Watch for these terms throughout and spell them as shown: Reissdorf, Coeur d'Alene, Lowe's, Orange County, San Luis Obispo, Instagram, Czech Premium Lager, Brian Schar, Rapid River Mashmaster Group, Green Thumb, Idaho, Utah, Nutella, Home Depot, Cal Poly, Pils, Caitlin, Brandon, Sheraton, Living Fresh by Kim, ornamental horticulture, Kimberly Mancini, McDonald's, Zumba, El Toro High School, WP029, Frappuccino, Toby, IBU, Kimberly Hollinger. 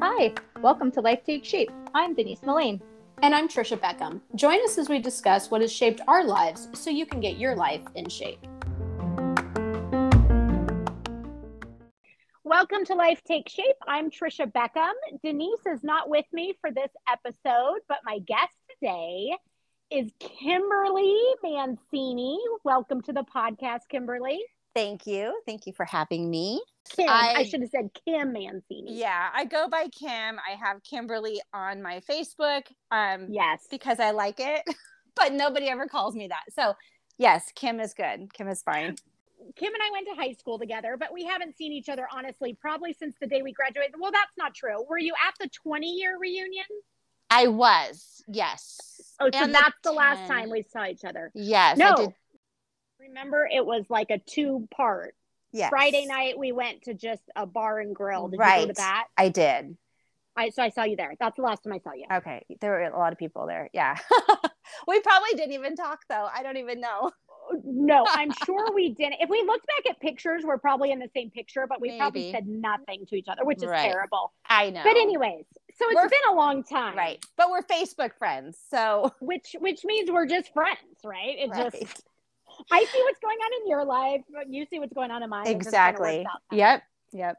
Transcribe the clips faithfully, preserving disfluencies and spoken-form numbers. Hi, welcome to Life Take Shape. I'm Denise Maline. And I'm Trisha Beckham. Join us as we discuss what has shaped our lives so you can get your life in shape. Welcome to Life Take Shape. I'm Trisha Beckham. Denise is not with me for this episode, but my guest today is Kimberly Mancini. Welcome to the podcast, Kimberly. Thank you. Thank you for having me. Kim. I, I should have said Kim Mancini. Yeah, I go by Kim. I have Kimberly on my Facebook. Um, yes. Because I like it, but nobody ever calls me that. So yes, Kim is good. Kim is fine. Kim and I went to high school together, but we haven't seen each other, honestly, probably since the day we graduated. Well, that's not true. Were you at the twenty-year reunion? I was, yes. Oh, so and that's the, the last time we saw each other. Yes, no. I did. Remember, it was like a two-part. Yes. Friday night, we went to just a bar and grill. Did right. you go to that? I did. I, so I saw you there. That's the last time I saw you. Okay. There were a lot of people there. Yeah. We probably didn't even talk, though. I don't even know. No, I'm sure we didn't. If we looked back at pictures, we're probably in the same picture, but we Maybe. probably said nothing to each other, which is right. terrible. I know. But anyways, so it's we're, been a long time. Right. But we're Facebook friends, so. Which, which means we're just friends, right? It right. just... I see what's going on in your life, but you see what's going on in mine. Exactly. Yep. Yep.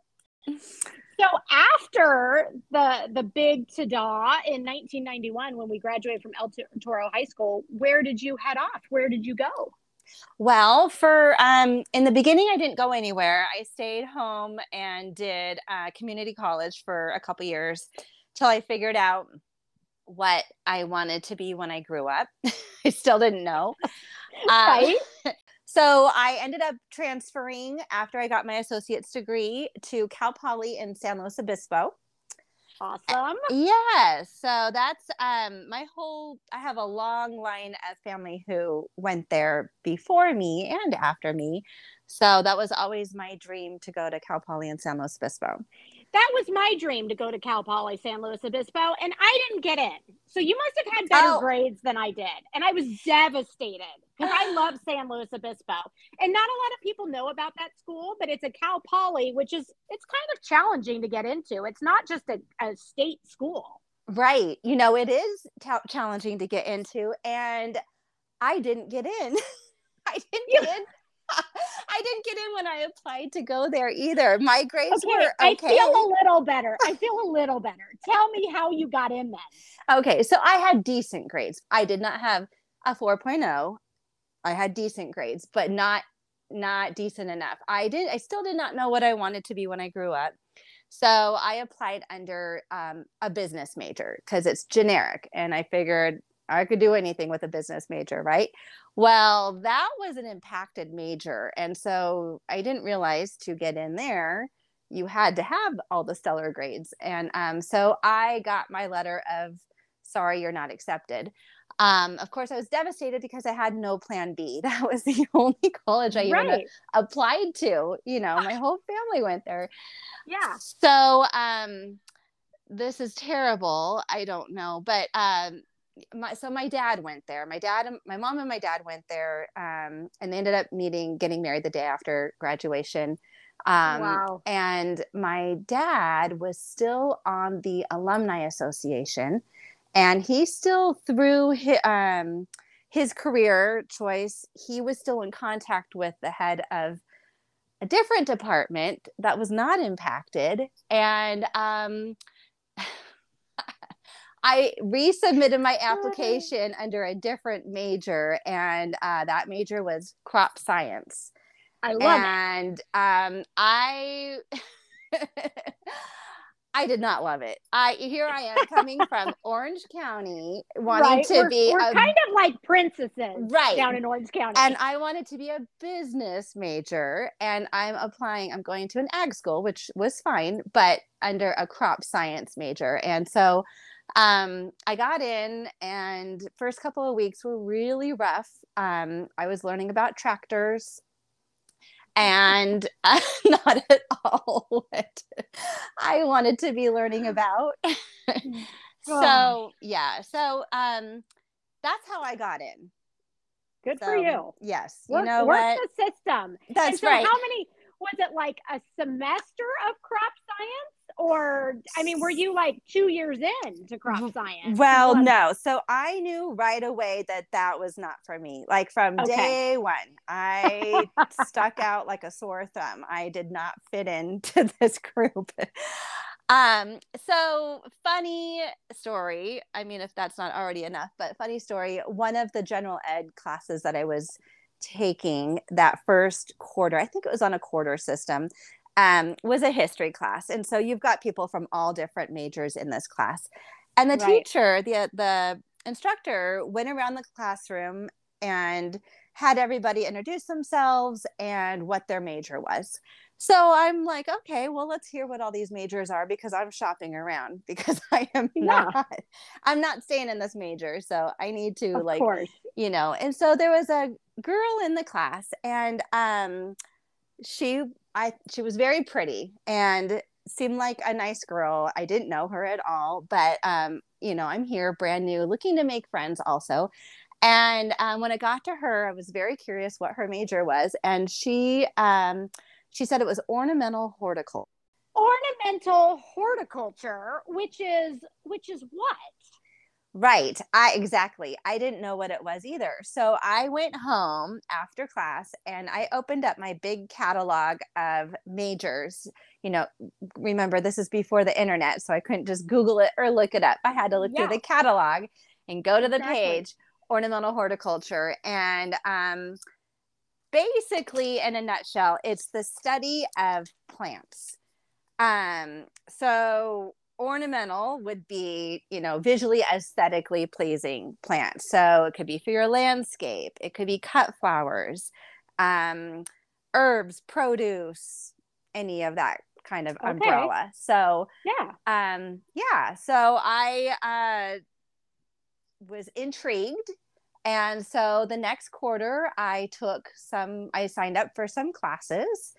So after the the big ta-da in nineteen ninety-one, when we graduated from El Toro High School, where did you head off? Where did you go? Well, for um, in the beginning, I didn't go anywhere. I stayed home and did uh, community college for a couple years till I figured out what I wanted to be when I grew up. I still didn't know. Right. Um, so I ended up transferring after I got my associate's degree to Cal Poly in San Luis Obispo. Awesome. Yeah. So that's um, my whole, I have a long line of family who went there before me and after me. So that was always my dream to go to Cal Poly in San Luis Obispo. That was my dream, to go to Cal Poly San Luis Obispo, and I didn't get in. So you must have had better oh. grades than I did. And I was devastated because I love San Luis Obispo. And not a lot of people know about that school, but it's a Cal Poly, which is, it's kind of challenging to get into. It's not just a, a state school. Right. You know, it is t- challenging to get into, and I didn't get in. I didn't get in. I didn't get in when I applied to go there either. My grades okay, were okay. I feel a little better. I feel a little better. Tell me how you got in then. Okay. So I had decent grades. I did not have a four point oh. I had decent grades, but not, not decent enough. I did. I still did not know what I wanted to be when I grew up. So I applied under um, a business major because it's generic. And I figured I could do anything with a business major, right? Well, that was an impacted major. And so I didn't realize to get in there, you had to have all the stellar grades. And um, so I got my letter of, sorry, you're not accepted. Um, of course, I was devastated because I had no plan B. That was the only college I right. even applied to. You know, my whole family went there. Yeah. So um, this is terrible. I don't know. But um My, so my dad went there. My dad, and, my mom, and my dad went there, um, and they ended up meeting, getting married the day after graduation. Um, wow! And my dad was still on the Alumni Association, and he still through his, um, his career choice, he was still in contact with the head of a different department that was not impacted, and. Um, I resubmitted my application under a different major, and uh, that major was crop science. I love and, it. And um, I, I did not love it. I here I am coming from Orange County, wanting right. to we're, be we're a, kind of like princesses, right. down in Orange County. And I wanted to be a business major, and I'm applying. I'm going to an ag school, which was fine, but under a crop science major, and so. Um, I got in, and first couple of weeks were really rough. Um, I was learning about tractors, and uh, not at all what I wanted to be learning about. So, yeah. So, um, that's how I got in. Good so, for you. Yes. Work, you know work what? The system. That's and so right. How many, it like a semester of crop science? Or, I mean, were you like two years in to crop science? Well, no. So I knew right away that that was not for me. Like from okay. day one, I stuck out like a sore thumb. I did not fit into this group. Um, so funny story. I mean, if that's not already enough, but funny story. One of the general ed classes that I was taking that first quarter, I think it was on a quarter system, Um, was a history class. And so you've got people from all different majors in this class. And the right. teacher, the, the instructor went around the classroom and had everybody introduce themselves and what their major was. So I'm like, okay, well, let's hear what all these majors are, because I'm shopping around, because I am not, yeah. I'm not staying in this major. So I need to of like, course. you know, and so there was a girl in the class, and um, she I, she was very pretty and seemed like a nice girl. I didn't know her at all, but, um, you know, I'm here brand new, looking to make friends also. And um, when I got to her, I was very curious what her major was. And she, um, she said it was ornamental horticulture. Ornamental horticulture, which is, which is what? Right. I, exactly. I didn't know what it was either. So I went home after class and I opened up my big catalog of majors. You know, remember this is before the internet, so I couldn't just Google it or look it up. I had to look yeah. through the catalog and go to the exactly. page, ornamental horticulture. And, um, basically in a nutshell, it's the study of plants. Um, so ornamental would be, you know, visually aesthetically pleasing plants. So it could be for your landscape. It could be cut flowers, um, herbs, produce, any of that kind of okay. umbrella. So, yeah. Um, yeah. So I uh, was intrigued. And so the next quarter I took some, I signed up for some classes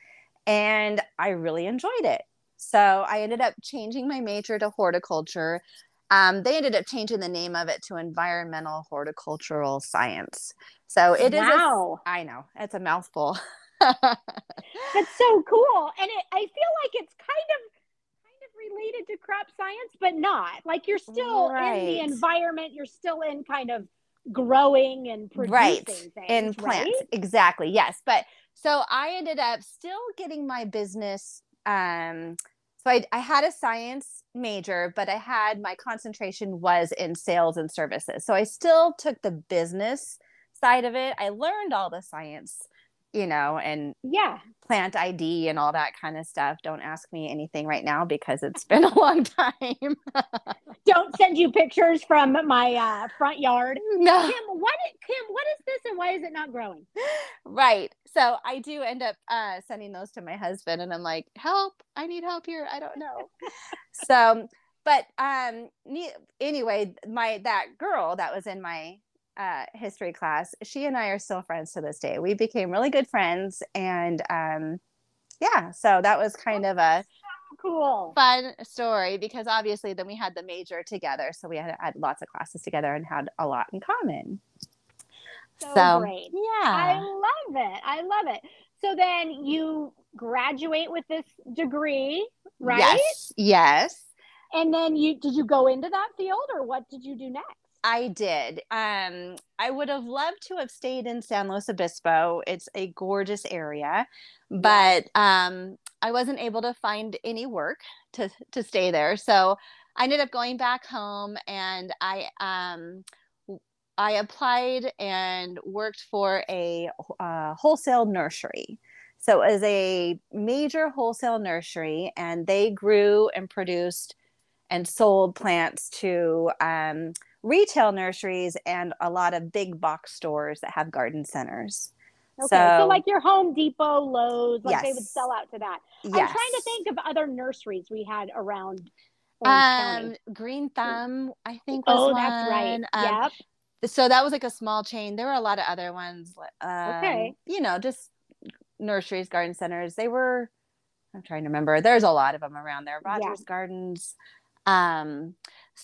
and I really enjoyed it. So I ended up changing my major to horticulture. Um, they ended up changing the name of it to environmental horticultural science. So it wow. is, a, I know, it's a mouthful. That's so cool. And it, I feel like it's kind of, kind of related to crop science, but not. Like you're still right. in the environment. You're still in kind of growing and producing right. things. In plants. Right? Exactly. Yes. But so I ended up still getting my business. Um, so I, I had a science major, but I had, my concentration was in sales and services. So I still took the business side of it. I learned all the science, you know, and yeah, plant I D and all that kind of stuff. Don't ask me anything right now because it's been a long time. Don't send you pictures from my uh, front yard. No. Kim, what is, Kim, what is this and why is it not growing? Right. So I do end up uh, sending those to my husband and I'm like, help, I need help here. I don't know. So, but um, anyway, my, that girl that was in my uh, history class, she and I are still friends to this day. We became really good friends. And um, yeah, so that was kind of a cool, fun story, because obviously then we had the major together. So we had, had lots of classes together and had a lot in common. So, so great. Yeah. I love it. I love it. So then you graduate with this degree, right? Yes. Yes. And then you, did you go into that field or what did you do next? I did. Um, I would have loved to have stayed in San Luis Obispo. It's a gorgeous area, but um, I wasn't able to find any work to, to stay there. So I ended up going back home and I, um, I applied and worked for a uh, wholesale nursery. So it was a major wholesale nursery, and they grew and produced and sold plants to um, retail nurseries and a lot of big box stores that have garden centers. Okay, so, so like your Home Depot, Lowe's, like yes. they would sell out to that. Yes. I'm trying to think of other nurseries we had around Orange um, County. Green Thumb, I think was oh, one. Oh, that's right. Um, yep. So that was like a small chain. There were a lot of other ones. Um, okay. You know, just nurseries, garden centers. They were, I'm trying to remember. There's a lot of them around there. Rogers yeah. Gardens. Um,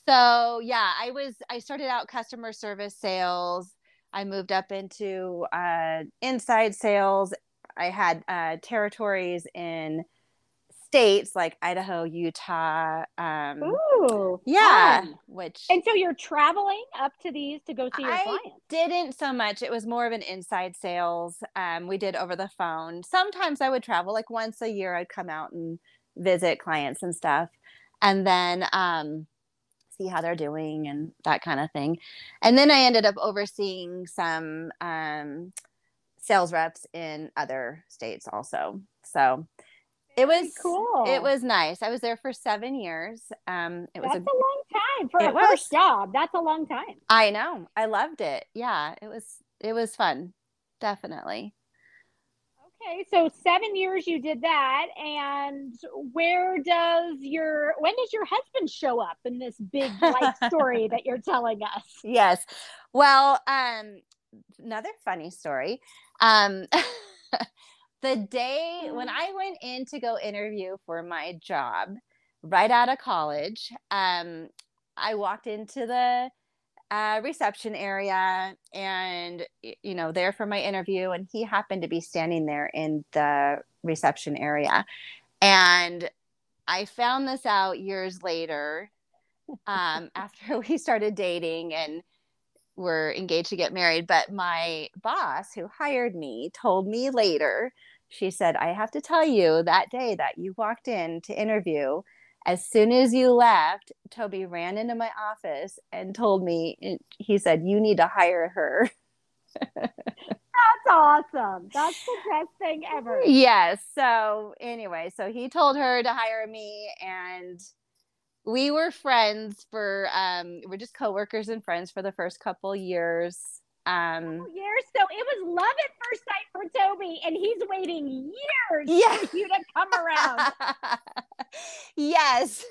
so yeah, I was, I started out customer service sales. I moved up into uh, inside sales, I had uh, territories in states like Idaho, Utah. Um, Ooh, yeah. Fun. Which and so you're traveling up to these to go see your I clients? Didn't so much. It was more of an inside sales. Um, we did over the phone. Sometimes I would travel, like once a year, I'd come out and visit clients and stuff, and then um, see how they're doing and that kind of thing. And then I ended up overseeing some um, sales reps in other states also. So. It was cool. It was nice. I was there for seven years. Um, it was That's a, a long time for a was. first job. That's a long time. I know. I loved it. Yeah, it was. It was fun. Definitely. Okay, so seven years you did that, and where does your when does your husband show up in this big life story that you're telling us? Yes. Well, um, another funny story. Um, The day when I went in to go interview for my job right out of college, um, I walked into the uh, reception area and, you know, there for my interview. And he happened to be standing there in the reception area. And I found this out years later um, after we started dating and were engaged to get married. But my boss who hired me told me later, she said, I have to tell you that day that you walked in to interview, as soon as you left, Toby ran into my office and told me, he said, you need to hire her. That's awesome. That's the best thing ever. Yes. So anyway, so he told her to hire me, and we were friends for, um, we're just coworkers and friends for the first couple years. Um, oh, years. So it was love at first sight for Toby, and he's waiting years yeah. for you to come around. Yes.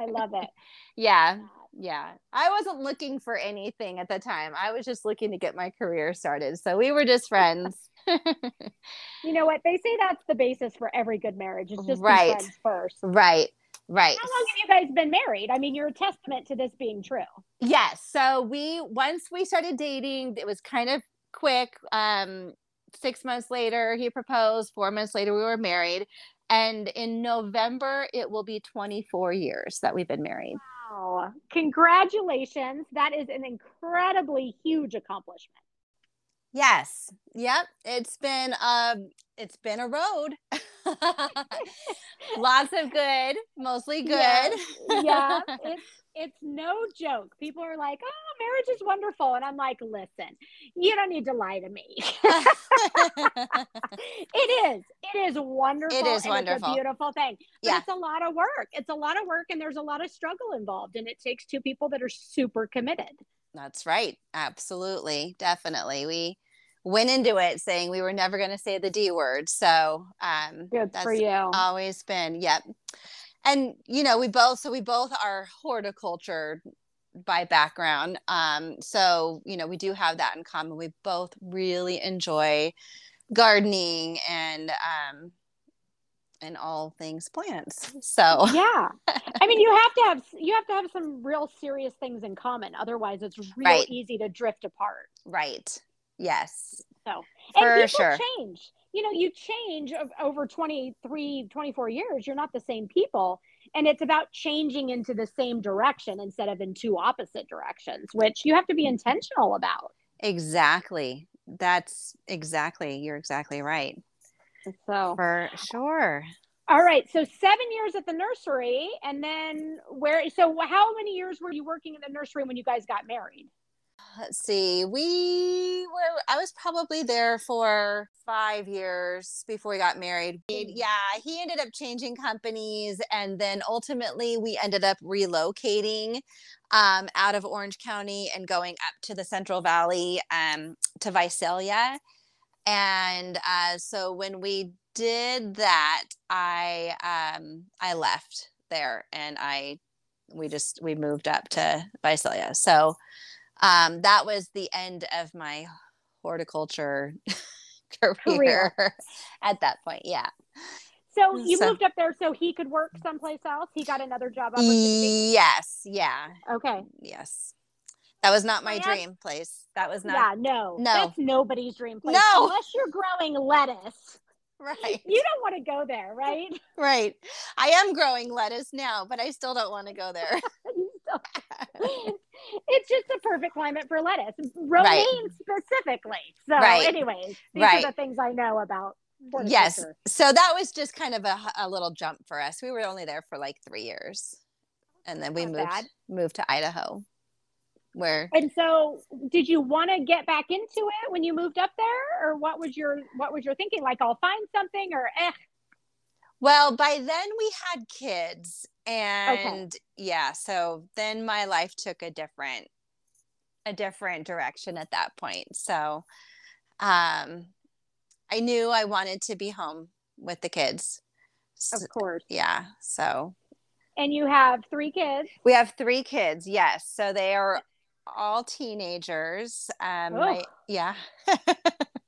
I love it. Yeah. Yeah. I wasn't looking for anything at the time. I was just looking to get my career started. So we were just friends. You know what? They say that's the basis for every good marriage. It's just right. friends first. Right. Right. How long have you guys been married? I mean, you're a testament to this being true. Yes. So we, once we started dating, it was kind of quick. Um, six months later, he proposed. Four months later, we were married. And in November, it will be twenty-four years that we've been married. Wow. Congratulations. That is an incredibly huge accomplishment. Yes. Yep. It's been, um, it's been a road. Lots of good, mostly good. Yeah. Yeah. It's, it's no joke. People are like, oh, marriage is wonderful. And I'm like, listen, you don't need to lie to me. It is. It is wonderful. It is wonderful. It's a beautiful thing. But yeah. It's a lot of work. It's a lot of work, and there's a lot of struggle involved. And it takes two people that are super committed. That's right. Absolutely. Definitely. We went into it saying we were never going to say the D word. So um, Good that's for you. Always been. Yep. And, you know, we both, so we both are horticulture by background. Um, so, you know, we do have that in common. We both really enjoy gardening and, um, and all things plants. So yeah, I mean, you have to have, you have to have some real serious things in common. Otherwise it's real right. easy to drift apart. Right. Yes. So, and for people sure. change, you know, you change over twenty-three, twenty-four years, you're not the same people. And it's about changing into the same direction instead of in two opposite directions, which you have to be intentional about. Exactly. That's exactly, you're exactly right. So for sure. All right. So seven years at the nursery, and then where, so how many years were you working in the nursery when you guys got married? Let's see. We were, I was probably there for five years before we got married. Yeah. He ended up changing companies. And then ultimately we ended up relocating um, out of Orange County and going up to the Central Valley um, to Visalia. And uh, so when we did that, I um, I left there, and I we just we moved up to Visalia. So um, that was the end of my horticulture career, career at that point. Yeah. So you so, moved up there so he could work someplace else. He got another job opportunity. Yes. Yeah. Okay. Yes. That was not my yeah. dream place. That was not. Yeah, no. No. That's nobody's dream place. No. Unless you're growing lettuce. Right. You don't want to go there, right? Right. I am growing lettuce now, but I still don't want to go there. It's just the perfect climate for lettuce, romaine right. specifically. So right. anyways, these right. are the things I know about. Yes. So that was just kind of a, a little jump for us. We were only there for like three years. And then we moved, moved to Idaho. Where And so did you want to get back into it when you moved up there? Or what was your what was your thinking? Like, I'll find something, or eh? Well, by then we had kids. And okay. yeah, so then my life took a different a different direction at that point. So um I knew I wanted to be home with the kids. Of course. Yeah. So. And you have three kids? We have three kids. Yes. So they are all teenagers. Um, my, yeah.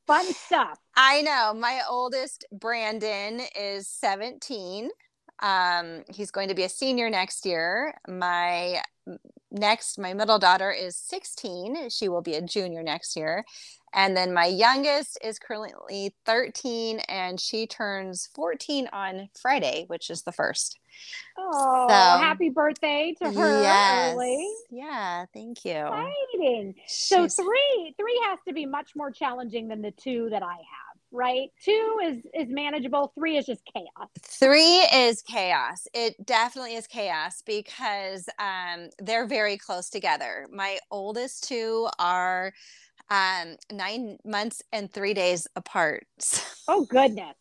Fun stuff. I know. My oldest, Brandon, is seventeen. Um, he's going to be a senior next year. My next, my middle daughter is sixteen. She will be a junior next year. And then my youngest is currently thirteen, and she turns fourteen on Friday, which is the first. Oh, so, happy birthday to her. Yes. Early. Yeah, thank you. Exciting. She's... So three, three has to be much more challenging than the two that I have, right? Two is, is manageable. Three is just chaos. Three is chaos. It definitely is chaos because um, they're very close together. My oldest two are... Um, nine months and three days apart. Oh, goodness.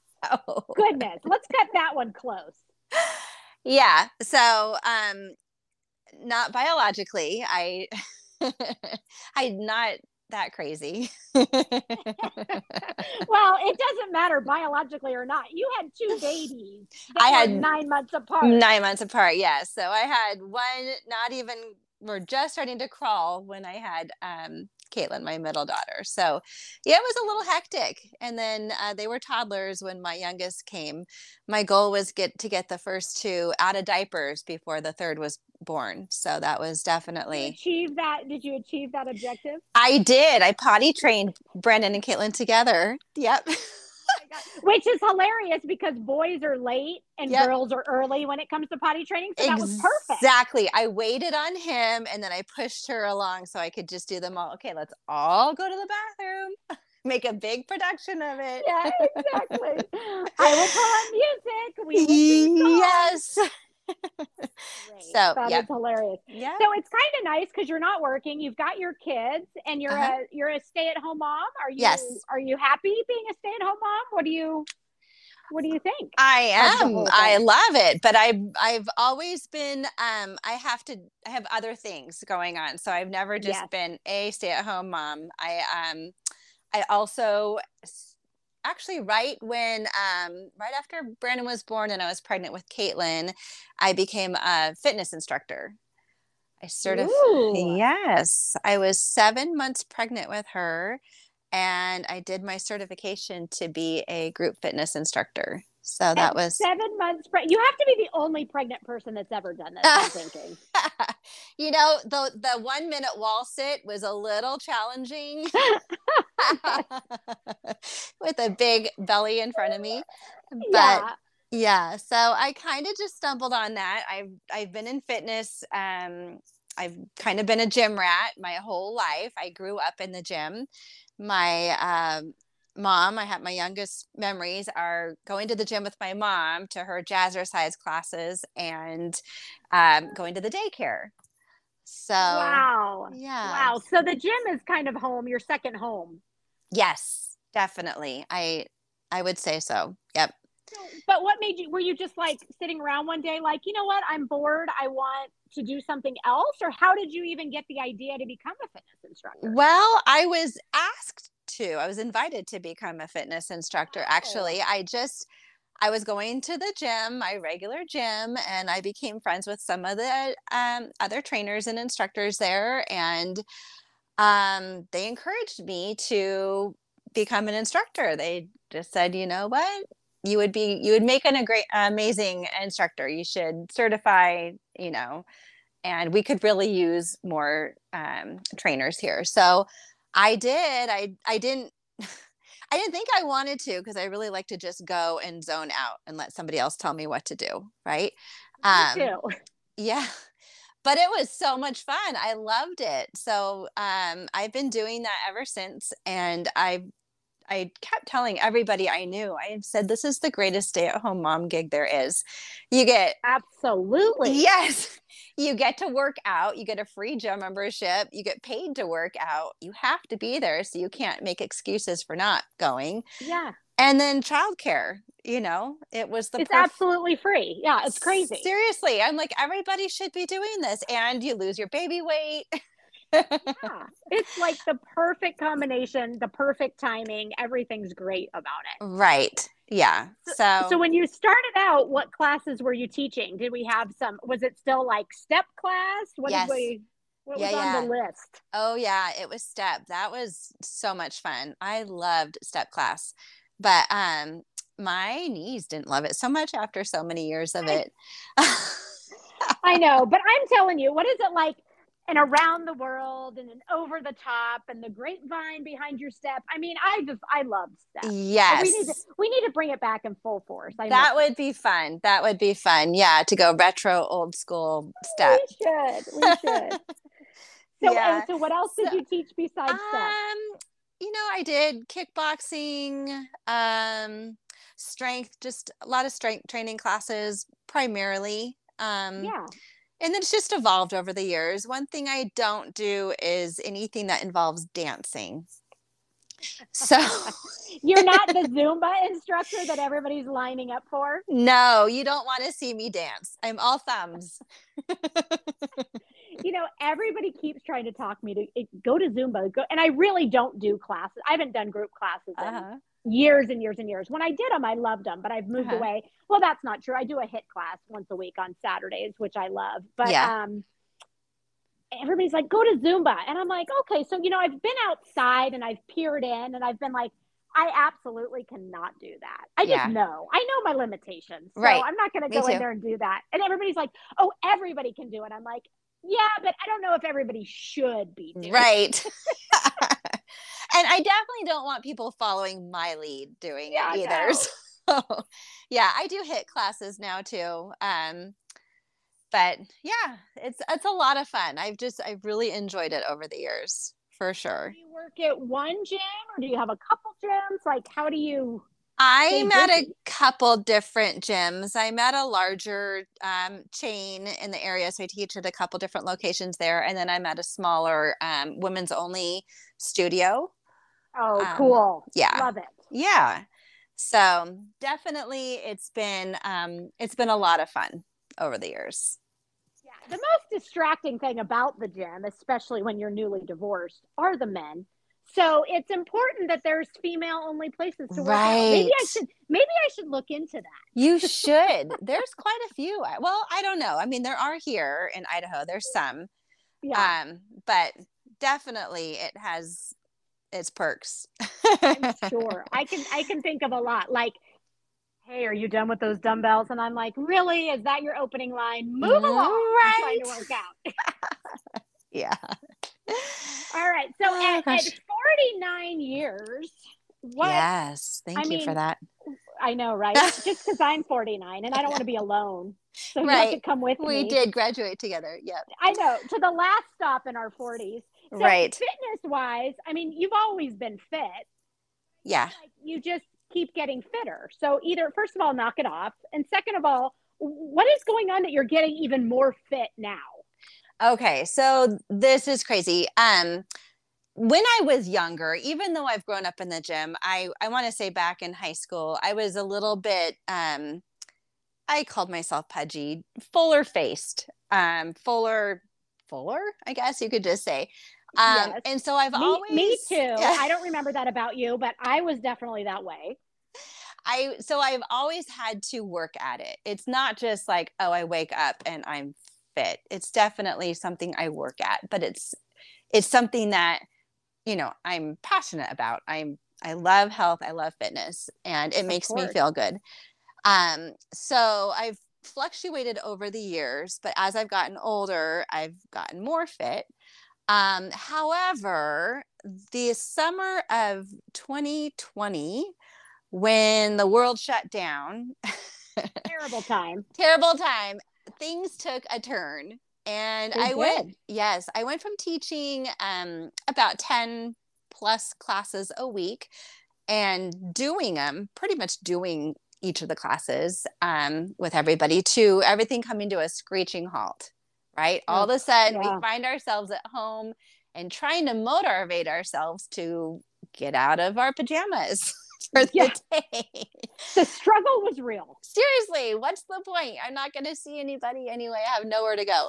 Oh, goodness. Let's cut that one close. Yeah. So, um, not biologically, I, I'm not that crazy. Well, it doesn't matter biologically or not. You had two babies. I had nine months apart. Nine months apart. Yes. Yeah. So I had one, not even, we're just starting to crawl when I had, um, Caitlin, my middle daughter. So yeah, it was a little hectic. And then uh, they were toddlers when my youngest came. My goal was get to get the first two out of diapers before the third was born. So that was definitely did you achieve that. Did you achieve that objective? I did. I potty trained Brandon and Caitlin together. Yep. Which is hilarious because boys are late and yep. girls are early when it comes to potty training. So that exactly. was perfect. Exactly. I waited on him and then I pushed her along so I could just do them all. Okay, let's all go to the bathroom. Make a big production of it. Yeah, exactly. I will put on music. We will sing songs. Yes. Great. So that yep. is hilarious. Yep. So it's kind of nice because you're not working. You've got your kids, and you're uh-huh. a you're a stay-at-home mom. Are you? Yes. Are you happy being a stay-at-home mom? What do you What do you think? I am. I love it, but I I've always been. Um, I have to. I have other things going on, so I've never just yes. been a stay-at-home mom. I um, I also. Actually, right when, um, right after Brandon was born and I was pregnant with Caitlin, I became a fitness instructor. I certified. Ooh. Yes, I was seven months pregnant with her, and I did my certification to be a group fitness instructor. So that At was seven months. Pre- you have to be the only pregnant person that's ever done this. I'm thinking. You know, the the one minute wall sit was a little challenging with a big belly in front of me, but yeah. yeah so I kind of just stumbled on that. I've I've been in fitness. Um, I've kind of been a gym rat my whole life. I grew up in the gym. My um. mom, I have my youngest memories are going to the gym with my mom to her jazzercise classes and um, going to the daycare. So wow, yeah, wow. So the gym is kind of home, your second home. Yes, definitely. I I would say so. Yep. But what made you? Were you just like sitting around one day, like, you know what? I'm bored. I want to do something else. Or how did you even get the idea to become a fitness instructor? Well, I was asked. Too. I was invited to become a fitness instructor. Actually, I just, I was going to the gym, my regular gym, and I became friends with some of the um, other trainers and instructors there. And um, they encouraged me to become an instructor. They just said, you know what, you would be, you would make an a great, amazing instructor. You should certify, you know, and we could really use more um, trainers here. So I did. I, I didn't, I didn't think I wanted to, because I really like to just go and zone out and let somebody else tell me what to do. Right. Um, me too. Yeah. But it was so much fun. I loved it. So um, I've been doing that ever since. And I I kept telling everybody I knew, I said, this is the greatest stay-at-home mom gig there is. You get. Absolutely. Yes. You get to work out. You get a free gym membership. You get paid to work out. You have to be there. So you can't make excuses for not going. Yeah. And then childcare, you know, it was the. It's perf- absolutely free. Yeah. It's crazy. Seriously. I'm like, everybody should be doing this. And you lose your baby weight. Yeah, it's like the perfect combination, the perfect timing. Everything's great about it. Right. Yeah. So, so, so when you started out, what classes were you teaching? Did we have some, was it still like step class? What yes. did we, what yeah, was yeah. on the list? Oh yeah. It was step. That was so much fun. I loved step class, but, um, my niece didn't love it so much after so many years of I, it. I know, but I'm telling you, what is it like? And around the world and an over the top and the grapevine behind your step. I mean, I just, I love step. Yes. We need, to, we need to bring it back in full force. I that would it. be fun. That would be fun. Yeah. To go retro old school step. We should. We should. so, yeah. and, so what else did so, you teach besides um, step? You know, I did kickboxing, um, strength, just a lot of strength training classes primarily. Um, yeah. And it's just evolved over the years. One thing I don't do is anything that involves dancing. So you're not the Zumba instructor that everybody's lining up for? No, you don't want to see me dance. I'm all thumbs. You know, everybody keeps trying to talk me to go to Zumba. Go, and I really don't do classes. I haven't done group classes in uh-huh. years and years and years. When I did them, I loved them, but I've moved uh-huh. away. Well, that's not true. I do a HIIT class once a week on Saturdays, which I love, but yeah. um, everybody's like, go to Zumba. And I'm like, okay, so, you know, I've been outside and I've peered in and I've been like, I absolutely cannot do that. I yeah. just know, I know my limitations. So right. I'm not going to go in there and do that. And everybody's like, oh, everybody can do it. I'm like, yeah, but I don't know if everybody should be doing right. it. And I definitely don't want people following my lead doing yeah, it either. No. So yeah, I do HIIT classes now too. Um, but yeah, it's, it's a lot of fun. I've just, I've really enjoyed it over the years for sure. Do you work at one gym or do you have a couple gyms? Like, how do you? I'm at a couple different gyms. I'm at a larger um, chain in the area. So I teach at a couple different locations there. And then I'm at a smaller um, women's only studio. Oh, um, cool. Yeah. Love it. Yeah. So definitely it's been, um, it's been a lot of fun over the years. Yeah. The most distracting thing about the gym, especially when you're newly divorced, are the men. So it's important that there's female only places to work. Right. Maybe I should, maybe I should look into that. You should. There's quite a few. Well, I don't know. I mean, there are here in Idaho, there's some, yeah. um, but definitely it has its perks. I'm sure. I can, I can think of a lot. Like, hey, are you done with those dumbbells? And I'm like, really? Is that your opening line? Move along. Right. I'm trying to work out. Yeah. All right. So oh, at, at forty-nine years, what? Yes. Thank I you mean, for that. I know, right? Just because I'm forty-nine and I don't want to be alone. So right. you have to come with we me. We did graduate together. Yep. I know. To the last stop in our forties. So right. Fitness-wise, I mean, you've always been fit. Yeah. Like you just keep getting fitter. So either, first of all, knock it off. And second of all, what is going on that you're getting even more fit now? Okay. So this is crazy. Um, when I was younger, even though I've grown up in the gym, I, I want to say back in high school, I was a little bit, um, I called myself pudgy, fuller faced, um, fuller, fuller, I guess you could just say. Um, yes. And so I've me, always, me too. Yeah. I don't remember that about you, but I was definitely that way. I, so I've always had to work at it. It's not just like, oh, I wake up and I'm fit. It's definitely something I work at, but it's, it's something that, you know, I'm passionate about. I'm, I love health. I love fitness and it makes me feel good. Um, so I've fluctuated over the years, but as I've gotten older, I've gotten more fit. Um, however, the summer of twenty twenty, when the world shut down, terrible time, terrible time, things took a turn. And they I did. went, yes, I went from teaching um, about ten plus classes a week and doing them, pretty much doing each of the classes um, with everybody, to everything coming to a screeching halt, right? Mm-hmm. All of a sudden, yeah. we find ourselves at home and trying to motivate ourselves to get out of our pajamas for the yeah. day. The struggle was real. Seriously, what's the point? I'm not going to see anybody anyway. I have nowhere to go.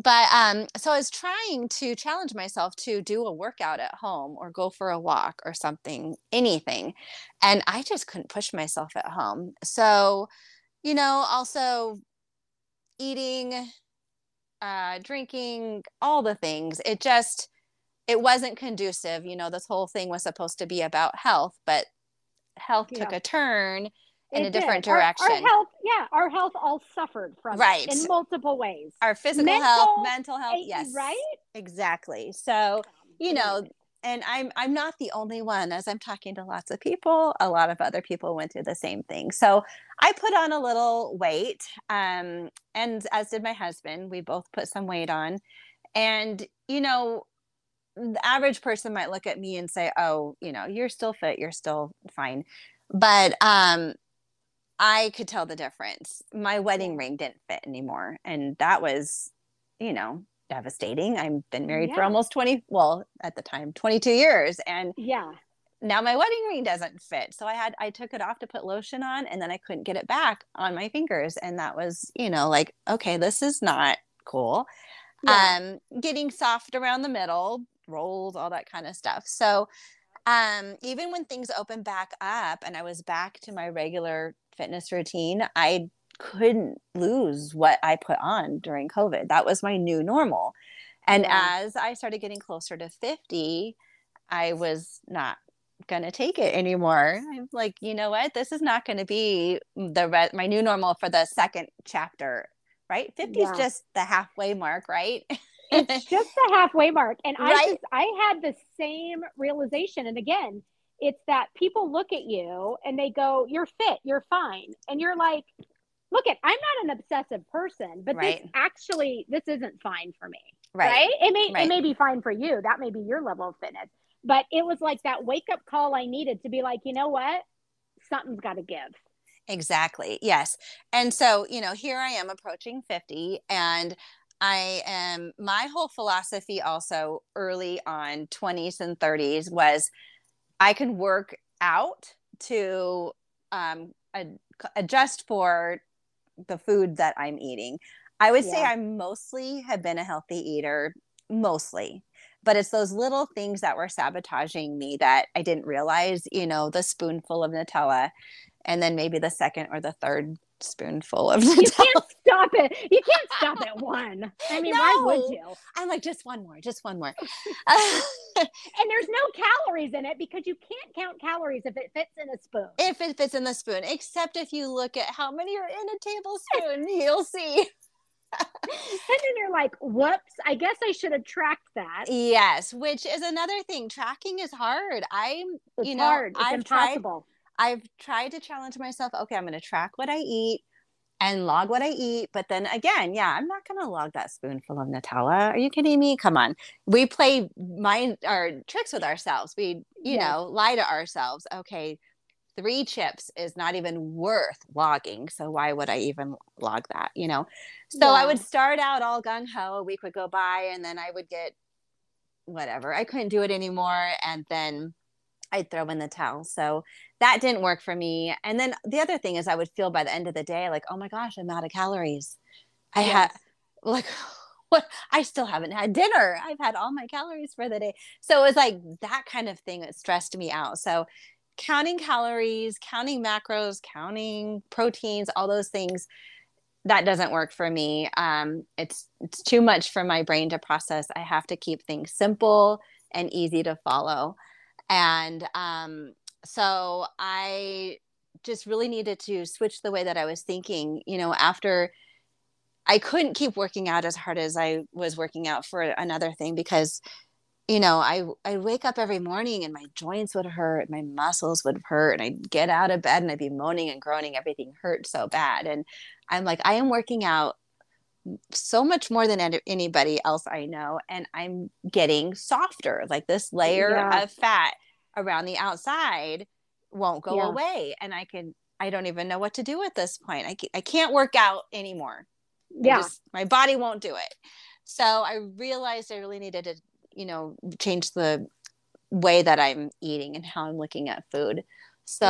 But um, so I was trying to challenge myself to do a workout at home or go for a walk or something, anything. And I just couldn't push myself at home. So, you know, also eating, uh, drinking, all the things, it just, it wasn't conducive. You know, this whole thing was supposed to be about health, but health yeah. took a turn in it a different did. direction. Our, our health, yeah, our health all suffered from right. it in multiple ways. Our physical mental, health, mental health, yes. Right? Exactly. So, you know, and I'm I'm not the only one. As I'm talking to lots of people, a lot of other people went through the same thing. So I put on a little weight, um, and as did my husband. We both put some weight on. And, you know, the average person might look at me and say, oh, you know, you're still fit, you're still fine. But um, I could tell the difference. My wedding ring didn't fit anymore. And that was, you know, devastating. I've been married yeah. for almost twenty, well, at the time, twenty-two years. And yeah, now my wedding ring doesn't fit. So I had, I took it off to put lotion on, and then I couldn't get it back on my fingers. And that was, you know, like, okay, this is not cool. Yeah. Um, getting soft around the middle, rolls, all that kind of stuff. So um, even when things opened back up and I was back to my regular fitness routine, I couldn't lose what I put on during COVID. That was my new normal. And yeah. as I started getting closer to fifty, I was not going to take it anymore. I'm like, you know what? This is not going to be the re- my new normal for the second chapter, right? fifty yeah. is just the halfway mark, right? It's just the halfway mark. And right? I just, I had the same realization. And again, it's that people look at you and they go, you're fit, you're fine. And you're like, look at, I'm not an obsessive person, but right. this actually, this isn't fine for me. Right. right? It may, right. it may be fine for you. That may be your level of fitness, but it was like that wake up call I needed to be like, you know what? Something's got to give. Exactly. Yes. And so, you know, here I am approaching fifty, and I am, my whole philosophy also early on twenties and thirties was I can work out to um, ad- adjust for the food that I'm eating. I would yeah. say I mostly have been a healthy eater, mostly, but it's those little things that were sabotaging me that I didn't realize, you know, the spoonful of Nutella, and then maybe the second or the third spoonful of Nutella. You can't stop it. You can't stop at one. I mean, no. why would you? I'm like, just one more, just one more. Uh, and there's no calories in it, because you can't count calories if it fits in a spoon. If it fits in the spoon, except if you look at how many are in a tablespoon, you'll see. And then you're like, whoops, I guess I should have tracked that. Yes, which is another thing. Tracking is hard. I'm, it's you know, hard. It's I've impossible. Tried- I've tried to challenge myself. Okay, I'm going to track what I eat and log what I eat. But then again, yeah, I'm not going to log that spoonful of Nutella. Are you kidding me? Come on. We play mind our tricks with ourselves. We, you yeah. know, lie to ourselves. Okay, three chips is not even worth logging. So why would I even log that, you know? So yeah. I would start out all gung-ho. A week would go by, and then I would get whatever. I couldn't do it anymore. And then I'd throw in the towel. So that didn't work for me. And then the other thing is I would feel by the end of the day, like, oh my gosh, I'm out of calories. I yes. had like, what? I still haven't had dinner. I've had all my calories for the day. So it was like that kind of thing that stressed me out. So counting calories, counting macros, counting proteins, all those things, that doesn't work for me. Um, it's, it's too much for my brain to process. I have to keep things simple and easy to follow. And, um, so I just really needed to switch the way that I was thinking, you know, after I couldn't keep working out as hard as I was working out for another thing because, you know, I, I'd wake up every morning and my joints would hurt, my muscles would hurt, and I'd get out of bed and I'd be moaning and groaning. Everything hurt so bad. And I'm like, I am working out so much more than anybody else I know. And I'm getting softer, like this layer yeah. of fat around the outside won't go yeah. away. And I can, I don't even know what to do at this point. I, I can't work out anymore. Yeah. Just, my body won't do it. So I realized I really needed to, you know, change the way that I'm eating and how I'm looking at food. So,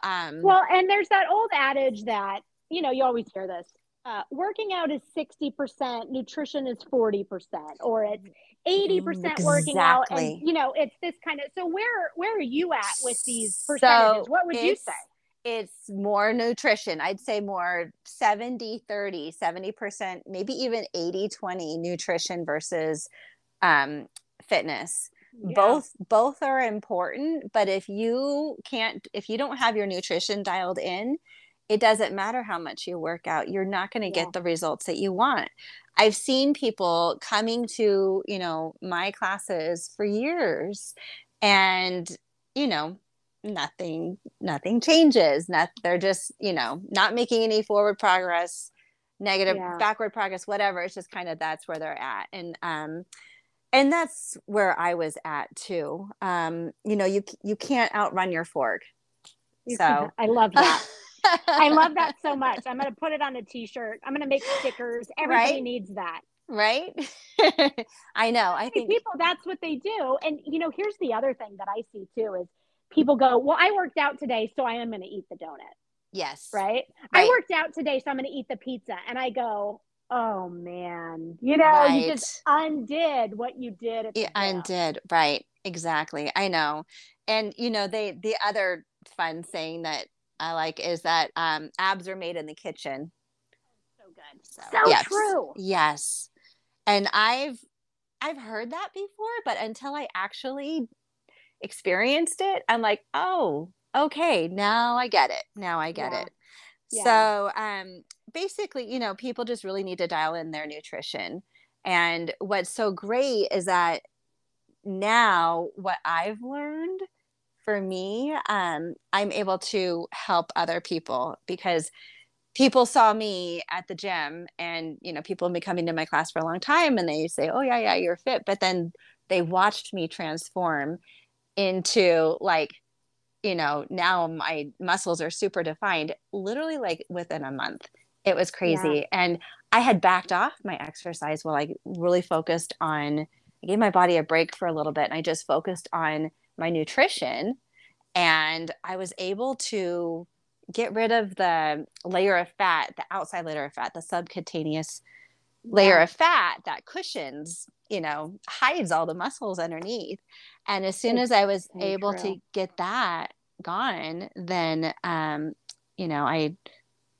yeah. um, well, and there's that old adage that, you know, you always hear this, uh, working out is sixty percent, nutrition is forty percent, or it's eighty percent exactly. working out. And, you know, it's this kind of, so where, where are you at with these percentages? So what would you say? It's more nutrition. I'd say more seventy thirty, seventy percent, maybe even eighty twenty nutrition versus um, fitness. Yeah. Both both are important, but if you can't, if you don't have your nutrition dialed in, it doesn't matter how much you work out. You're not going to yeah. get the results that you want. I've seen people coming to, you know, my classes for years and, you know, nothing, nothing changes. Not, they're just, you know, not making any forward progress, negative, yeah. backward progress, whatever. It's just kind of, that's where they're at. And, um, and that's where I was at too. Um, you know, you, you can't outrun your fork. You so can, I love that. I love that so much. I'm going to put it on a t-shirt. I'm going to make stickers. Everybody right? needs that. Right? I know. I think people, that's what they do. And you know, here's the other thing that I see too is, people go, well, I worked out today, so I am going to eat the donut. Yes. Right? right? I worked out today, so I'm going to eat the pizza. And I go, oh, man. You know, right. you just undid what you did. At the yeah, undid. Right. Exactly. I know. And, you know, they the other fun saying that I like is that um, abs are made in the kitchen. So good. So, so yes. true. Yes. And I've I've heard that before, but until I actually experienced it, I'm like, oh, okay, now I get it. Now I get yeah. it. Yeah. So um, basically, you know, people just really need to dial in their nutrition. And what's so great is that now what I've learned for me, um, I'm able to help other people because people saw me at the gym and, you know, people have been coming to my class for a long time and they say, oh yeah, yeah, you're fit. But then they watched me transform into like, you know, now my muscles are super defined, literally like within a month. It was crazy. Yeah. And I had backed off my exercise while I really focused on, I gave my body a break for a little bit and I just focused on my nutrition and I was able to get rid of the layer of fat, the outside layer of fat, the subcutaneous yeah. layer of fat that cushions, you know, hides all the muscles underneath. And as soon as I was able to get that gone, then, um, you know, I,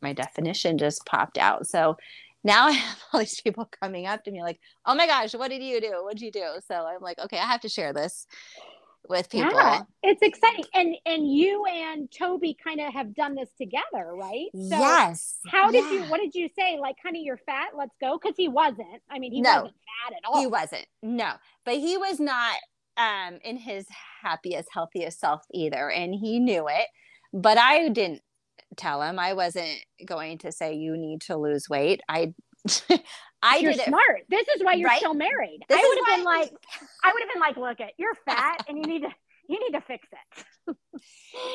my definition just popped out. So now I have all these people coming up to me like, oh my gosh, what did you do? What'd you do? So I'm like, okay, I have to share this with people. Yeah, it's exciting. And, and you and Toby kind of have done this together, right? So yes. How did yeah. you, what did you say? Like, honey, you're fat, let's go. Cause he wasn't, I mean, he no, wasn't fat at all. He wasn't. No, but he was not um, in his happiest, healthiest self either. And he knew it, but I didn't tell him. I wasn't going to say, you need to lose weight. I, I you're did smart. It, this is why you're right? still married. This I would have been like, I would have been like, look it, you're fat and you need to, you need to fix it.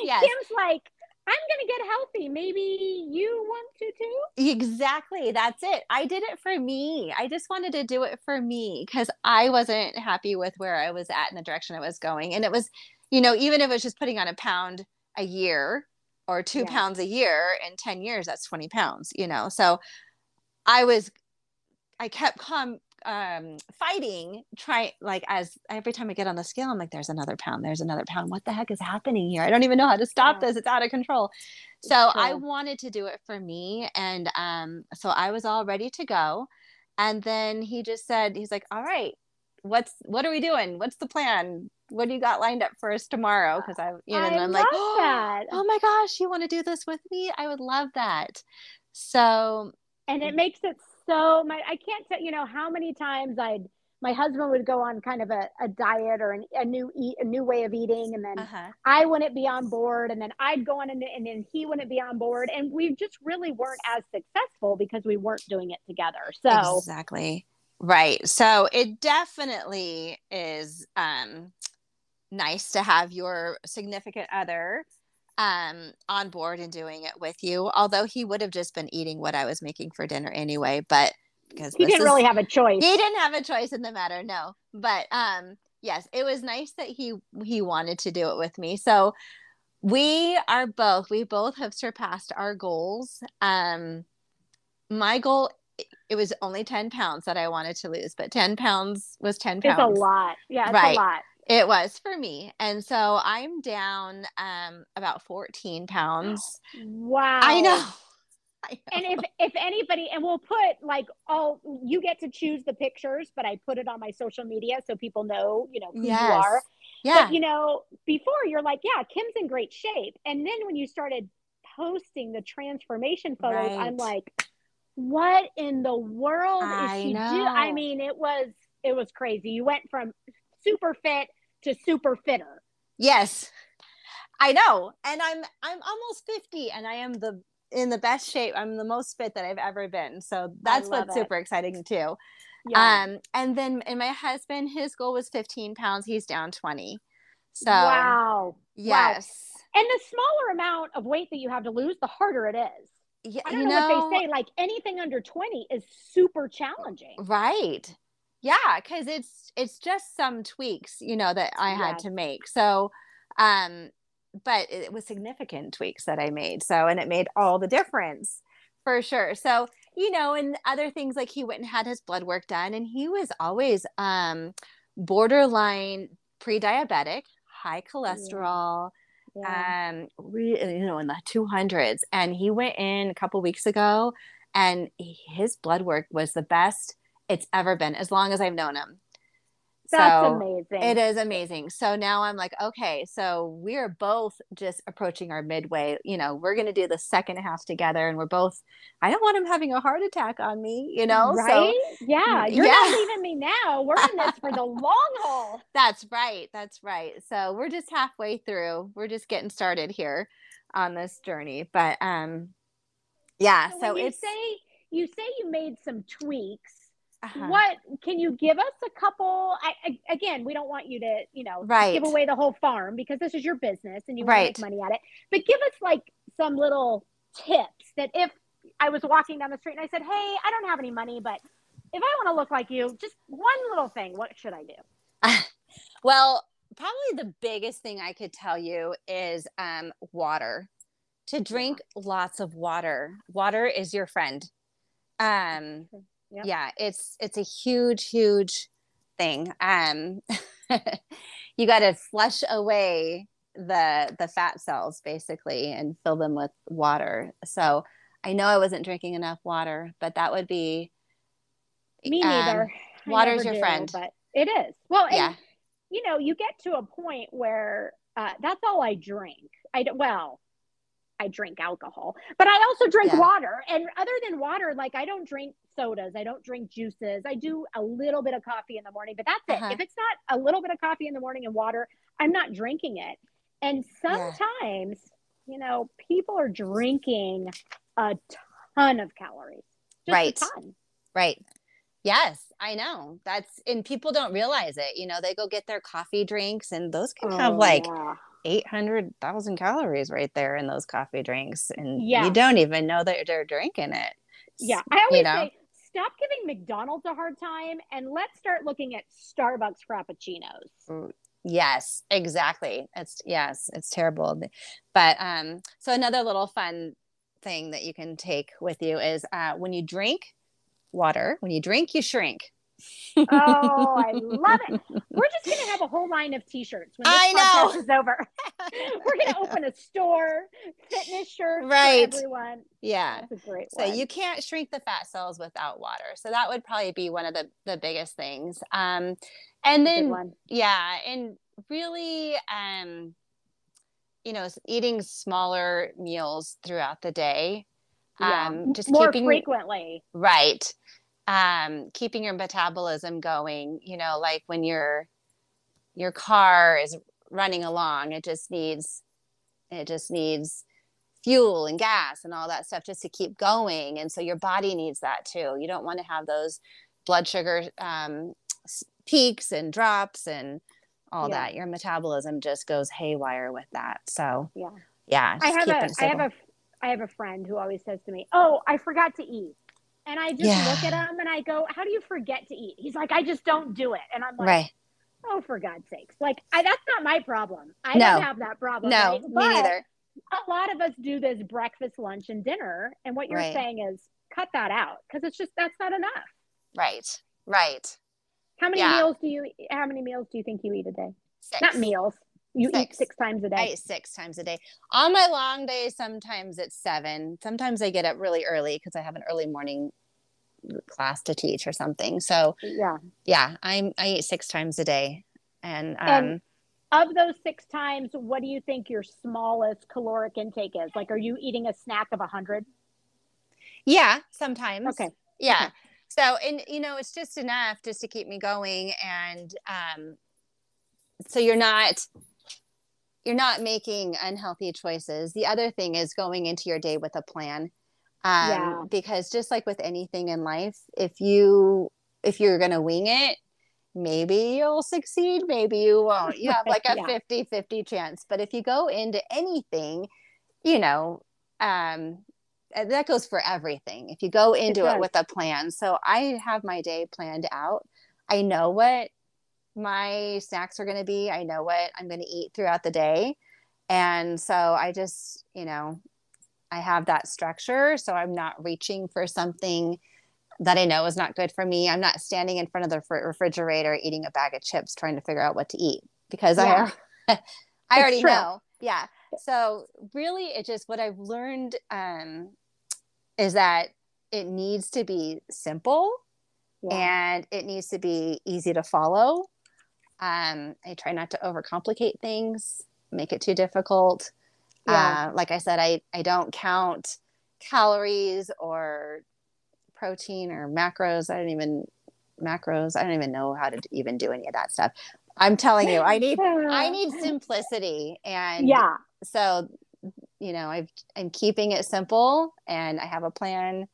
Yes. Kim's like, I'm going to get healthy. Maybe you want to too? Exactly. That's it. I did it for me. I just wanted to do it for me because I wasn't happy with where I was at and the direction I was going. And it was, you know, even if it was just putting on a pound a year or two yeah. pounds a year, in ten years, that's twenty pounds, you know? So I was, I kept calm, um, fighting, trying like as every time I get on the scale, I'm like, there's another pound, there's another pound. What the heck is happening here? I don't even know how to stop yeah. this. It's out of control. So I wanted to do it for me. And, um, so I was all ready to go. And then he just said, he's like, all right, what's, what are we doing? What's the plan? What do you got lined up for us tomorrow? Cause I, you know, I and I'm like, oh, oh my gosh, you want to do this with me? I would love that. So, and it makes it so my, I can't tell, you know, how many times I'd, my husband would go on kind of a, a diet or an, a new eat, a new way of eating. And then uh-huh. I wouldn't be on board. And then I'd go on and, and then he wouldn't be on board. And we just really weren't as successful because we weren't doing it together. So exactly. Right. So it definitely is um, nice to have your significant other um, on board and doing it with you. Although he would have just been eating what I was making for dinner anyway, but because he didn't is, really have a choice. He didn't have a choice in the matter. No, but um, yes, it was nice that he, he wanted to do it with me. So we are both, we both have surpassed our goals. Um, my goal It was only ten pounds that I wanted to lose, but ten pounds was ten pounds. It's a lot. Yeah, it's right. a lot. It was for me. And so I'm down um, about fourteen pounds. Wow. I know. I know. And if, if anybody, and we'll put like all, you get to choose the pictures, but I put it on my social media so people know, you know, who yes. you are. Yeah. But, you know, before you're like, yeah, Kim's in great shape. And then when you started posting the transformation photos, right. I'm like, what in the world is she doing? I mean, it was, it was crazy. You went from super fit to super fitter. Yes, I know. And I'm, I'm almost fifty and I am the, in the best shape. I'm the most fit that I've ever been. So that's what's super exciting too. Yeah. Um, and then, and my husband, his goal was fifteen pounds. He's down twenty. So wow. Yes. Wow. And the smaller amount of weight that you have to lose, the harder it is. Yeah, I don't you know, know what they say, like anything under twenty is super challenging. Right. Yeah. Cause it's, it's just some tweaks, you know, that I had yes. to make. So, um, but it was significant tweaks that I made. So, and it made all the difference for sure. So, you know, and other things like he went and had his blood work done and he was always, um, borderline pre-diabetic, high cholesterol, yeah. Yeah. Um, we, you know, in the two hundreds, and he went in a couple weeks ago and he, his blood work was the best it's ever been as long as I've known him. That's so amazing. It is amazing. So now I'm like, okay, so we're both just approaching our midway, you know, we're going to do the second half together and we're both, I don't want him having a heart attack on me, you know? Right? So, yeah. You're yeah. not leaving me now. We're in this for the long haul. That's right. That's right. So we're just halfway through. We're just getting started here on this journey. But um, yeah, so, so it's. You say, you say you made some tweaks. Uh-huh. What can you give us a couple? I, I, again, we don't want you to, you know, right. give away the whole farm because this is your business and you right. want to make money at it. But give us like some little tips that if I was walking down the street and I said, hey, I don't have any money, but if I want to look like you, just one little thing, what should I do? Uh, well, probably the biggest thing I could tell you is um, water. To drink lots of water. Water is your friend. Um okay. Yep. Yeah, it's it's a huge, huge thing. Um, you got to flush away the the fat cells basically and fill them with water. So I know I wasn't drinking enough water, but that would be me um, neither. Water's your do, friend, but it is. Well, and, yeah, you know, you get to a point where uh, that's all I drink. I well. I drink alcohol, but I also drink yeah. water. And other than water, like I don't drink sodas. I don't drink juices. I do a little bit of coffee in the morning, but that's uh-huh. it. If it's not a little bit of coffee in the morning and water, I'm not drinking it. And sometimes, yeah. you know, people are drinking a ton of calories. Just right. a ton. Right. Yes, I know. That's, and people don't realize it. You know, they go get their coffee drinks and those can oh, have like yeah. eight hundred thousand calories right there in those coffee drinks. And yeah. you don't even know that they're drinking it. Yeah. I always you know? say, stop giving McDonald's a hard time and let's start looking at Starbucks Frappuccinos. Yes, exactly. It's yes, it's terrible. But um, so another little fun thing that you can take with you is uh, when you drink water, when you drink, you shrink. Oh, I love it. We're just going to have a whole line of t-shirts when this I know. Is over. We're going to open a store, fitness shirts right. for everyone. Yeah. That's a great one. So you can't shrink the fat cells without water. So that would probably be one of the, the biggest things. Um, and then, yeah, and really, um, you know, eating smaller meals throughout the day. Yeah. Um, just more keeping, frequently. Right. Um, keeping your metabolism going, you know, like when your, your car is running along, it just needs, it just needs fuel and gas and all that stuff just to keep going. And so your body needs that too. You don't want to have those blood sugar um, peaks and drops and all yeah. that. Your metabolism just goes haywire with that. So yeah, yeah. I have a, I have a, I have a friend who always says to me, "Oh, I forgot to eat." And I just yeah. look at him and I go, "How do you forget to eat?" He's like, "I just don't do it." And I'm like, right. "Oh, for God's sakes!" Like I, that's not my problem. I no. don't have that problem. No, right? me but, neither. A lot of us do this breakfast, lunch, and dinner. And what you're right. saying is cut that out because it's just, that's not enough. Right. Right. How many yeah. meals do you, how many meals do you think you eat a day? Six. Not meals. You six. eat six times a day. I eat six times a day. On my long day, sometimes it's seven. Sometimes I get up really early because I have an early morning class to teach or something. So yeah, yeah, I'm, I eat six times a day. And, um, and of those six times, what do you think your smallest caloric intake is? Like, are you eating a snack of a hundred? Yeah, sometimes. Okay. Yeah. Okay. So, and, you know, it's just enough just to keep me going. And um, so you're not, you're not making unhealthy choices. The other thing is going into your day with a plan. Um, yeah. Because just like with anything in life, if you, if you're going to wing it, maybe you'll succeed, maybe you won't. You have like a fifty-fifty yeah. chance. But if you go into anything, you know, um, that goes for everything. If you go into it, it with a plan. So I have my day planned out. I know what my snacks are going to be. I know what I'm going to eat throughout the day. And so I just, you know, I have that structure. So I'm not reaching for something that I know is not good for me. I'm not standing in front of the refrigerator eating a bag of chips trying to figure out what to eat because yeah. I, I already true. know. Yeah. So really it just, what I've learned um, is that it needs to be simple yeah. and it needs to be easy to follow. Um, I try not to overcomplicate things, make it too difficult. Yeah. Uh, like I said, I, I don't count calories or protein or macros. I don't even macros. I don't even know how to even do any of that stuff. I'm telling you, I need, I need simplicity. And yeah, so, you know, I've, I'm keeping it simple and I have a plan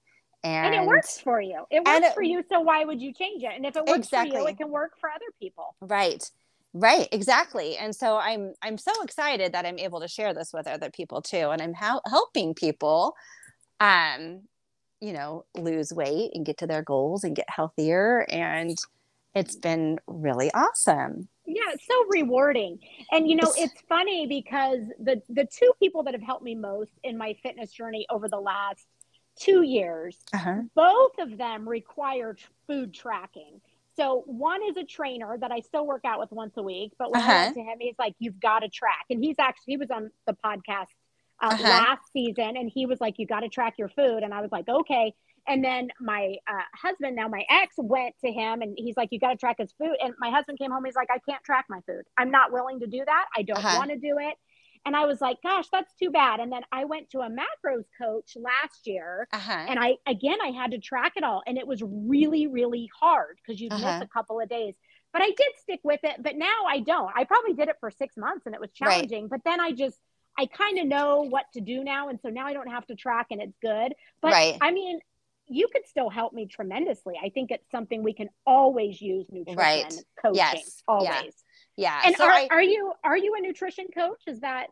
and, and it works for you. It works it, for you. So why would you change it? And if it works exactly. for you, it can work for other people. Right. Right. Exactly. And so I'm, I'm so excited that I'm able to share this with other people too. And I'm how, helping people, um, you know, lose weight and get to their goals and get healthier. And it's been really awesome. Yeah. It's so rewarding. And, you know, it's funny because the, the two people that have helped me most in my fitness journey over the last two years, uh-huh. both of them require t- food tracking. So one is a trainer that I still work out with once a week, but when uh-huh. I went to him, he's like, "You've got to track." And he's actually, he was on the podcast Uh, uh-huh. last season. And he was like, "You got to track your food." And I was like, okay. And then my uh, husband, now my ex, went to him and he's like, "You got to track his food." And my husband came home. He's like, "I can't track my food. I'm not willing to do that. I don't uh-huh. want to do it." And I was like, gosh, that's too bad. And then I went to a macros coach last year uh-huh. and I, again, I had to track it all. And it was really, really hard because you'd uh-huh. miss a couple of days, but I did stick with it. But now I don't. I probably did it for six months and it was challenging, right. but then I just, I kind of know what to do now. And so now I don't have to track and it's good, but right. I mean, you could still help me tremendously. I think it's something we can always use nutrition right. coaching. Yes. Always. Yeah. yeah. And so are, I, are you, are you a nutrition coach? Is that,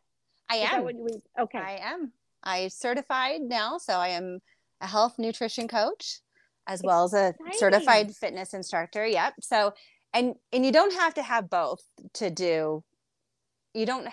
I am. Is that what you, okay. I am. I'm certified now. So I am a health nutrition coach as well as a nice. certified fitness instructor. Yep. So, and, and you don't have to have both to do, you don't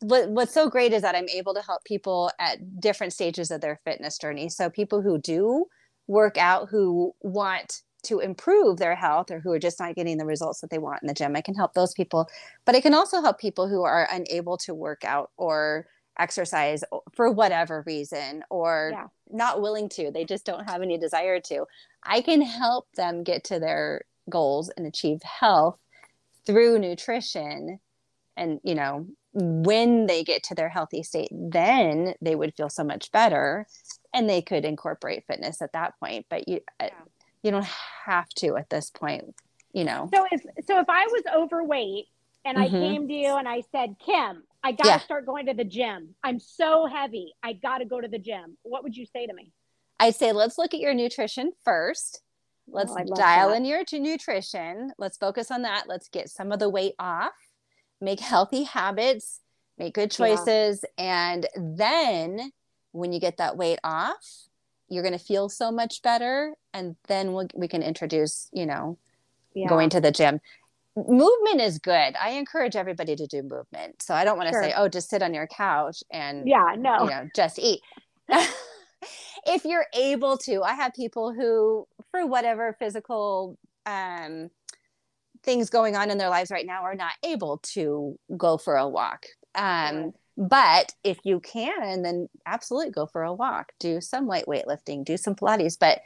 What, what's so great is that I'm able to help people at different stages of their fitness journey. So people who do work out, who want to improve their health or who are just not getting the results that they want in the gym, I can help those people. But I can also help people who are unable to work out or exercise for whatever reason or yeah. not willing to. They just don't have any desire to. I can help them get to their goals and achieve health through nutrition and, you know, when they get to their healthy state, then they would feel so much better and they could incorporate fitness at that point, but you, yeah. you don't have to at this point, you know? So if, so if I was overweight and mm-hmm. I came to you and I said, Kim, I got to yeah. start going to the gym. I'm so heavy. I got to go to the gym. What would you say to me? I'd say, let's look at your nutrition first. Let's oh, dial that. in your to nutrition. Let's focus on that. Let's get some of the weight off, make healthy habits, make good choices. Yeah. And then when you get that weight off, you're going to feel so much better. And then we'll, we can introduce, you know, yeah. going to the gym. Movement is good. I encourage everybody to do movement. So I don't want to sure. say, oh, just sit on your couch and yeah, no. you know, just eat. If you're able to, I have people who, for whatever physical um, things going on in their lives right now, are not able to go for a walk. Um, but if you can, then absolutely go for a walk, do some light weightlifting, do some Pilates. But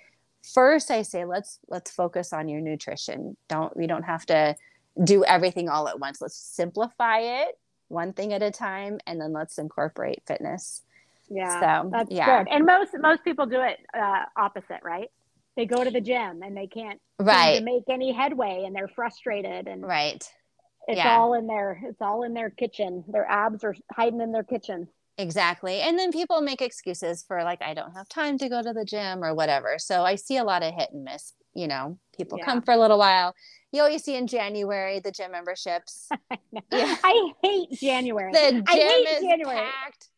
first I say, let's, let's focus on your nutrition. Don't, we don't have to do everything all at once. Let's simplify it one thing at a time. And then let's incorporate fitness. Yeah, so, that's yeah. good. And most most people do it uh, opposite, right? They go to the gym and they can't right. seem to make any headway, and they're frustrated. And right, it's yeah. all in their it's all in their kitchen. Their abs are hiding in their kitchen. Exactly. And then people make excuses for, like, I don't have time to go to the gym or whatever. So I see a lot of hit and miss. You know, people yeah. come for a little while. You always see in January the gym memberships. I, yeah. I hate January. The gym I hate is January. packed.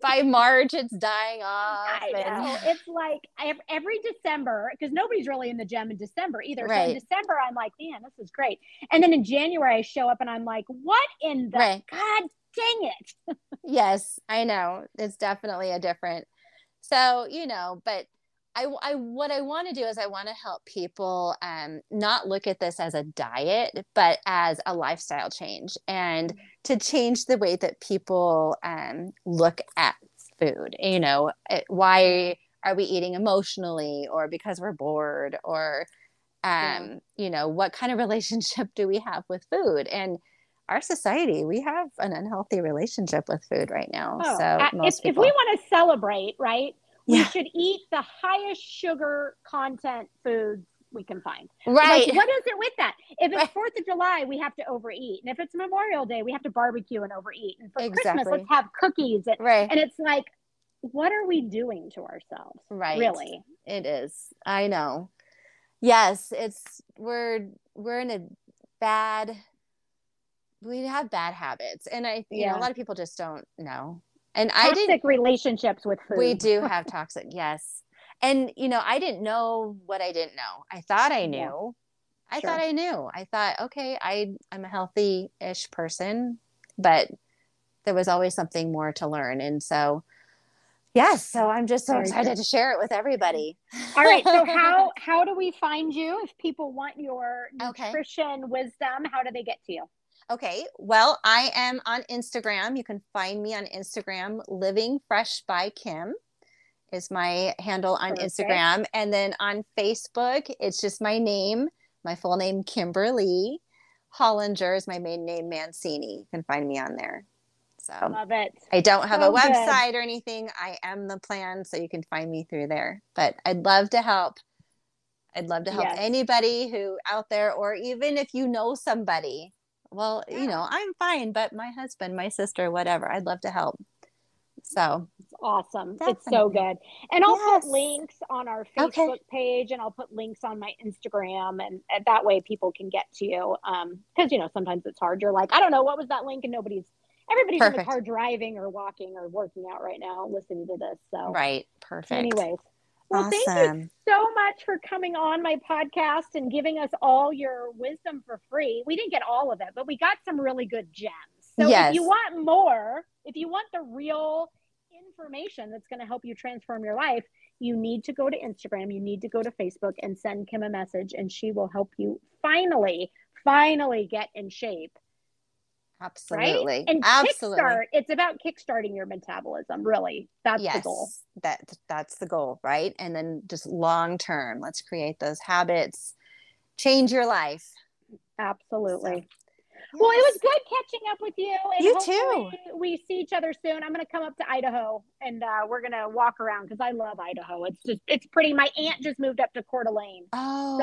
By March, it's dying off. I know. And... It's like every December, because nobody's really in the gym in December either. Right. So in December, I'm like, man, this is great. And then in January, I show up and I'm like, what in the right. God dang it? Yes, I know. It's definitely a different. So, you know, but I, I what I want to do is I want to help people um, not look at this as a diet, but as a lifestyle change, and to change the way that people um, look at food. You know, why are we eating emotionally, or because we're bored, or, um, yeah. you know, what kind of relationship do we have with food? And our society, we have an unhealthy relationship with food right now. Oh, so uh, most if, people... if we want to celebrate, right? We yeah. should eat the highest sugar content foods we can find. Right. Like, what is it with that? If it's Fourth right. of July, we have to overeat. And if it's Memorial Day, we have to barbecue and overeat. And for exactly. Christmas, let's have cookies. And, right. and it's like, what are we doing to ourselves? Right. Really? It is. I know. Yes. It's, we're, we're in a bad, we have bad habits. And I, you yeah. know, a lot of people just don't know. And toxic I didn't relationships with food. We do have toxic. Yes. And, you know, I didn't know what I didn't know. I thought I knew. Yeah. I sure. thought I knew. I thought, okay, I, I'm a healthy ish person, but there was always something more to learn. And so, yes. So I'm just so Very excited good. to share it with everybody. All right. So how, how do we find you if people want your nutrition okay. wisdom? How do they get to you? Okay. Well, I am on Instagram. You can find me on Instagram. Living Fresh by Kim is my handle on Perfect. Instagram. And then on Facebook, it's just my name, my full name, Kimberly Hollinger is my maiden name, Mancini. You can find me on there. So Love it. I don't have so a website good. or anything. I am the plan. So you can find me through there, but I'd love to help. I'd love to help yes. anybody who out there, or even if you know somebody. Well, yeah. you know, I'm fine, but my husband, my sister, whatever, I'd love to help. So it's awesome. Definitely. It's so good. And I'll yes. put links on our Facebook okay. page, and I'll put links on my Instagram, and, and that way people can get to you. Um, cause you know, sometimes it's hard. You're like, I don't know, what was that link? And nobody's, everybody's Perfect. in the car driving or walking or working out right now, listening to this. So right. Perfect. Anyways. Well, awesome. Thank you so much for coming on my podcast and giving us all your wisdom for free. We didn't get all of it, but we got some really good gems. So yes. if you want more, if you want the real information that's going to help you transform your life, you need to go to Instagram. You need to go to Facebook and send Kim a message, and she will help you finally, finally get in shape. Absolutely. Right? And Absolutely. Kickstart, it's about kickstarting your metabolism, really. That's yes, the goal. That, that's the goal, right? And then just long-term, let's create those habits, change your life. Absolutely. So. Well, it was good catching up with you. And you too. We see each other soon. I'm going to come up to Idaho and uh, we're going to walk around because I love Idaho. It's just, it's pretty. My aunt just moved up to Coeur d'Alene. Oh,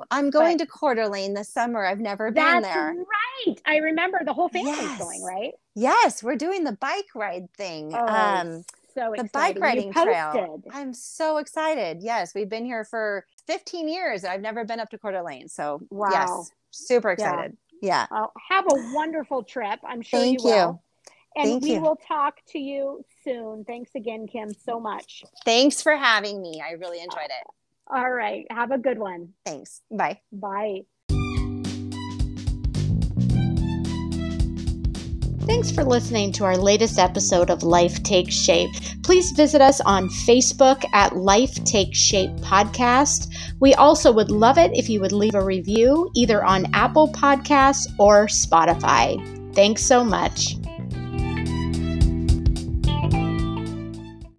so, I'm going to Coeur d'Alene this summer. I've never been there. That's right. I remember the whole family's yes. going, right? Yes. We're doing the bike ride thing. Oh, um, so the exciting. bike riding trail. I'm so excited. Yes. We've been here for fifteen years. I've never been up to Coeur d'Alene. So wow. yes, super excited. Yeah. Yeah. Uh, have a wonderful trip. I'm sure Thank you, you will. And Thank we you. will talk to you soon. Thanks again, Kim, so much. Thanks for having me. I really enjoyed it. All right. Have a good one. Thanks. Bye. Bye. Thanks for listening to our latest episode of Life Takes Shape. Please visit us on Facebook at Life Takes Shape Podcast. We also would love it if you would leave a review either on Apple Podcasts or Spotify. Thanks so much.